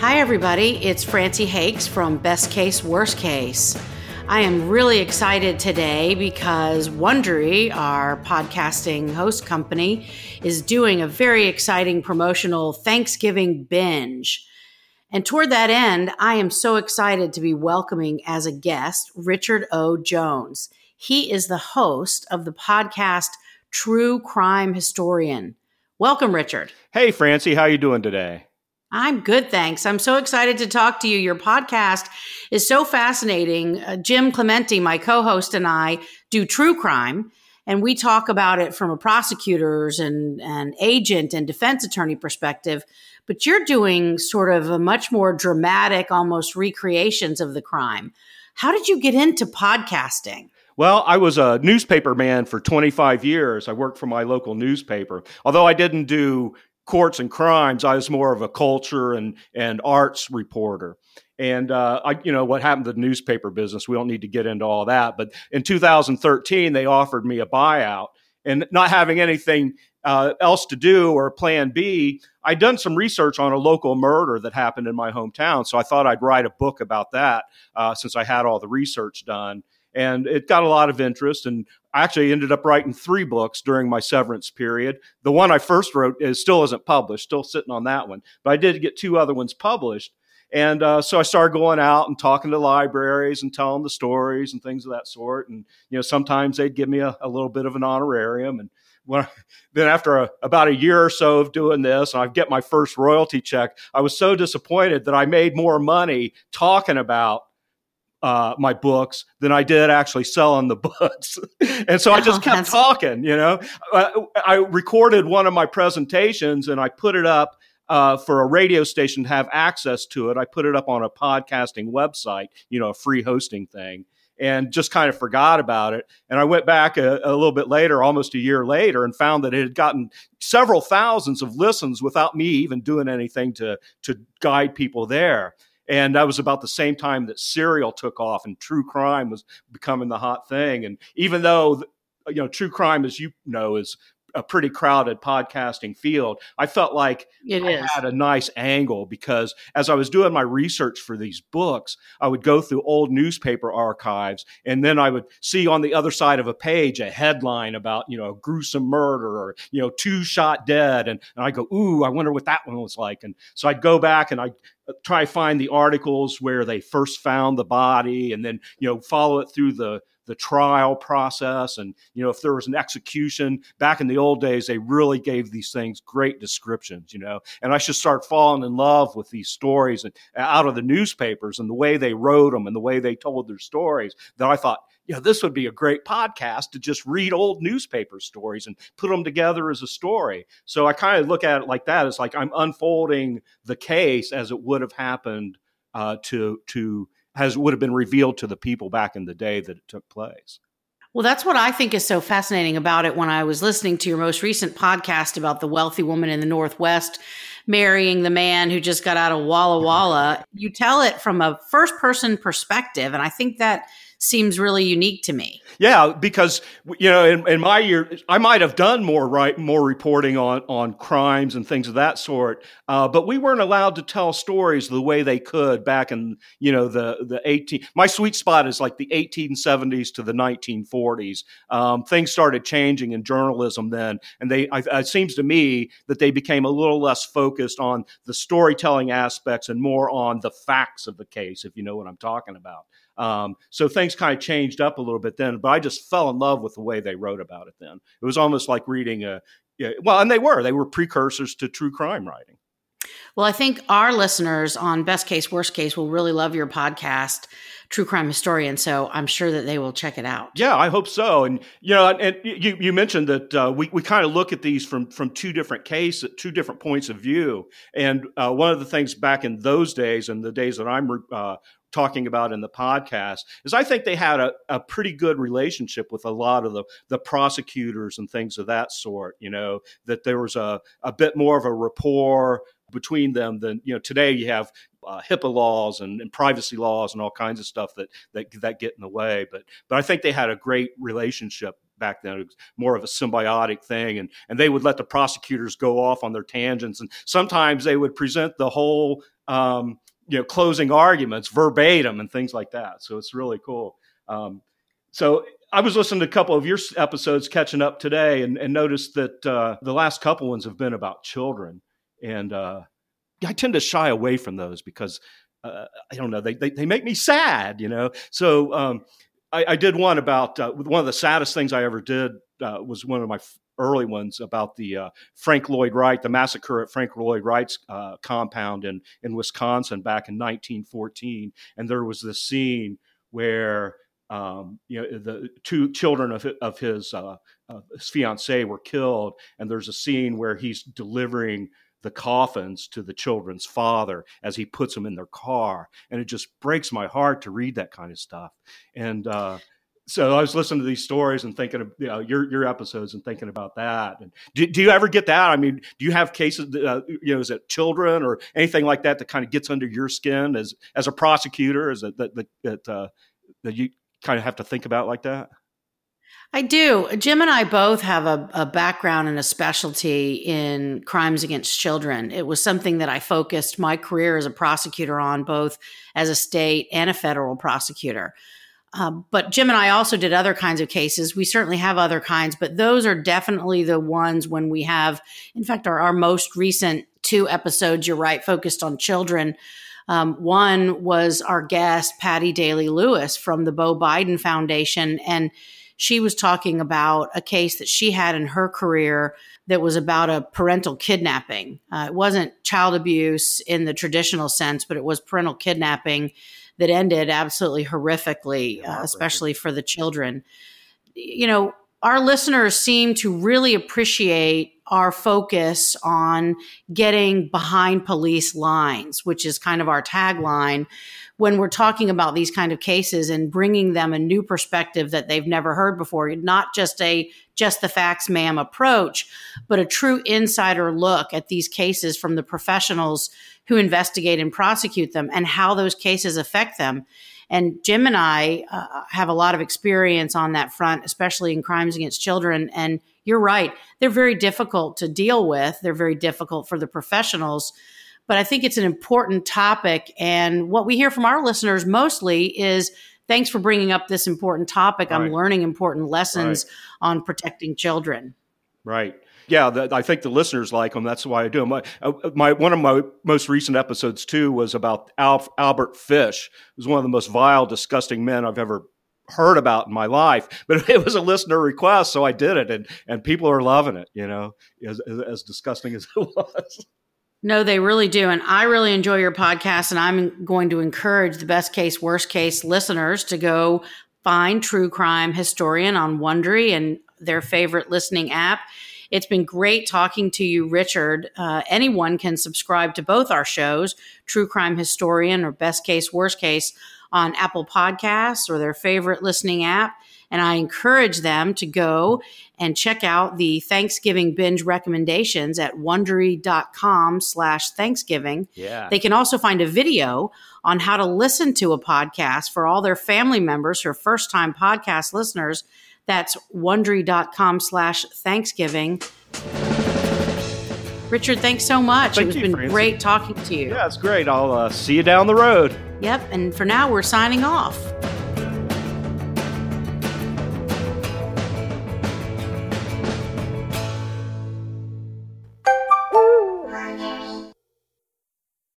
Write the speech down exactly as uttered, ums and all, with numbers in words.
Hi everybody, it's Francie Hakes from Best Case, Worst Case. I am really excited today because Wondery, our podcasting host company, is doing a very exciting promotional Thanksgiving binge. And toward that end, I am so excited to be welcoming as a guest Richard O. Jones. He is the host of the podcast True Crime Historian. Welcome, Richard. Hey, Francie, how are you doing today? I'm good, thanks. I'm so excited to talk to you. Your podcast is so fascinating. Uh, Jim Clemente, my co-host, and I do true crime, and we talk about it from a prosecutor's and, and agent and defense attorney perspective, but you're doing sort of a much more dramatic, almost recreations of the crime. How did you get into podcasting? Well, I was a newspaper man for twenty-five years. I worked for my local newspaper. Although I didn't do courts and crimes, I was more of a culture and, and arts reporter. And, uh, I, you know, what happened to the newspaper business, we don't need to get into all that. But in two thousand thirteen, they offered me a buyout. And not having anything uh, else to do or a plan B, I'd done some research on a local murder that happened in my hometown. So I thought I'd write a book about that uh, since I had all the research done. And it got a lot of interest, and I actually ended up writing three books during my severance period. The one I first wrote is still isn't published, still sitting on that one, but I did get two other ones published. And uh, so I started going out and talking to libraries and telling the stories and things of that sort. And, you know, sometimes they'd give me a, a little bit of an honorarium. And when I, then after a, about a year or so of doing this, and I get my first royalty check, I was so disappointed that I made more money talking about Uh, my books than I did actually selling the books. And so I just oh, kept that's... talking, you know. I, I recorded one of my presentations and I put it up uh, for a radio station to have access to it. I put it up on a podcasting website, you know, a free hosting thing, and just kind of forgot about it. And I went back a, a little bit later, almost a year later, and found that it had gotten several thousands of listens without me even doing anything to to guide people there. And that was about the same time that Serial took off and true crime was becoming the hot thing. And even though, you know, true crime, as you know, is a pretty crowded podcasting field, I felt like it I is. had a nice angle because as I was doing my research for these books, I would go through old newspaper archives and then I would see on the other side of a page a headline about, you know, gruesome murder or, you know, two shot dead. And, and I go, ooh, I wonder what that one was like. And so I'd go back and I'd try to find the articles where they first found the body and then, you know, follow it through the the trial process. And, you know, if there was an execution back in the old days, they really gave these things great descriptions, you know, and I should start falling in love with these stories and out of the newspapers and the way they wrote them and the way they told their stories that I thought, you know, this would be a great podcast to just read old newspaper stories and put them together as a story. So I kind of look at it like that. It's like I'm unfolding the case as it would have happened uh, to to has would have been revealed to the people back in the day that it took place. Well, that's what I think is so fascinating about it. When I was listening to your most recent podcast about the wealthy woman in the Northwest marrying the man who just got out of Walla Walla, you tell it from a first person perspective. And I think that seems really unique to me. Yeah, because, you know, in, in my year, I might have done more right, more reporting on, on crimes and things of that sort, uh, but we weren't allowed to tell stories the way they could back in, you know, the the eighteen. My sweet spot is like the eighteen seventies to the nineteen forties. Um, things started changing in journalism then, and they I, it seems to me that they became a little less focused on the storytelling aspects and more on the facts of the case, if you know what I'm talking about. Um, so things kind of changed up a little bit then, but I just fell in love with the way they wrote about it then. It was almost like reading a, yeah, well, and they were, they were precursors to true crime writing. Well, I think our listeners on Best Case, Worst Case will really love your podcast, True Crime Historian. So I'm sure that they will check it out. Yeah, I hope so. And, you know, and you, you mentioned that uh, we, we kind of look at these from, from two different cases, two different points of view. And uh, one of the things back in those days and the days that I'm uh, talking about in the podcast is I think they had a, a pretty good relationship with a lot of the, the prosecutors and things of that sort, you know, that there was a, a bit more of a rapport between them than, you know, today you have uh, HIPAA laws and, and privacy laws and all kinds of stuff that, that, that get in the way. But, but I think they had a great relationship back then. It was more of a symbiotic thing. And, and they would let the prosecutors go off on their tangents. And sometimes they would present the whole um, you know, closing arguments verbatim and things like that. So it's really cool. Um, so I was listening to a couple of your episodes catching up today and, and noticed that uh, the last couple ones have been about children. And uh, I tend to shy away from those because, uh, I don't know, they, they they make me sad, you know. So um, I, I did one about uh, one of the saddest things I ever did uh, was one of my f- early ones about the uh, Frank Lloyd Wright, the massacre at Frank Lloyd Wright's uh, compound in, in Wisconsin back in nineteen fourteen. And there was this scene where Um, you know, the two children of of his uh, uh, his fiancée were killed, and there's a scene where he's delivering the coffins to the children's father as he puts them in their car, and it just breaks my heart to read that kind of stuff. And uh, so I was listening to these stories and thinking of you know, your your episodes and thinking about that. And do, do you ever get that? I mean, do you have cases? Uh, you know, is it children or anything like that that kind of gets under your skin as as a prosecutor? Is it that that that, uh, that you kind of have to think about like that? I do. Jim and I both have a, a background and a specialty in crimes against children. It was something that I focused my career as a prosecutor on, both as a state and a federal prosecutor. Um, but Jim and I also did other kinds of cases. We certainly have other kinds, but those are definitely the ones when we have, in fact, our, our most recent two episodes, you're right, focused on children. Um, one was our guest, Patty Daly Lewis from the Beau Biden Foundation, and she was talking about a case that she had in her career that was about a parental kidnapping. Uh, it wasn't child abuse in the traditional sense, but it was parental kidnapping that ended absolutely horrifically, uh, especially for the children. You know, our listeners seem to really appreciate our focus on getting behind police lines, which is kind of our tagline when we're talking about these kind of cases and bringing them a new perspective that they've never heard before. Not just a just the facts, ma'am approach, but a true insider look at these cases from the professionals who investigate and prosecute them and how those cases affect them. And Jim and I uh, have a lot of experience on that front, especially in crimes against children. And you're right, they're very difficult to deal with. They're very difficult for the professionals. But I think it's an important topic. And what we hear from our listeners mostly is, thanks for bringing up this important topic. Right. I'm learning important lessons right. on protecting children. Right. Yeah, the, I think the listeners like them. That's why I do them. My, my, one of my most recent episodes, too, was about Alf, Albert Fish, who's one of the most vile, disgusting men I've ever heard about in my life. But it was a listener request, so I did it. And, and people are loving it, you know, as, as, as disgusting as it was. No, they really do. And I really enjoy your podcast. And I'm going to encourage the Best Case, Worst Case listeners to go find True Crime Historian on Wondery and their favorite listening app. It's been great talking to you, Richard. Uh, anyone can subscribe to both our shows, True Crime Historian or Best Case, Worst Case, on Apple Podcasts or their favorite listening app. And I encourage them to go and check out the Thanksgiving binge recommendations at Wondery.com slash Thanksgiving. Yeah. They can also find a video on how to listen to a podcast for all their family members who are first-time podcast listeners. That's Wondery.com slash Thanksgiving. Richard, thanks so much. Thank it's you, been Francie. Great talking to you. Yeah, it's great. I'll uh, see you down the road. Yep. And for now, we're signing off.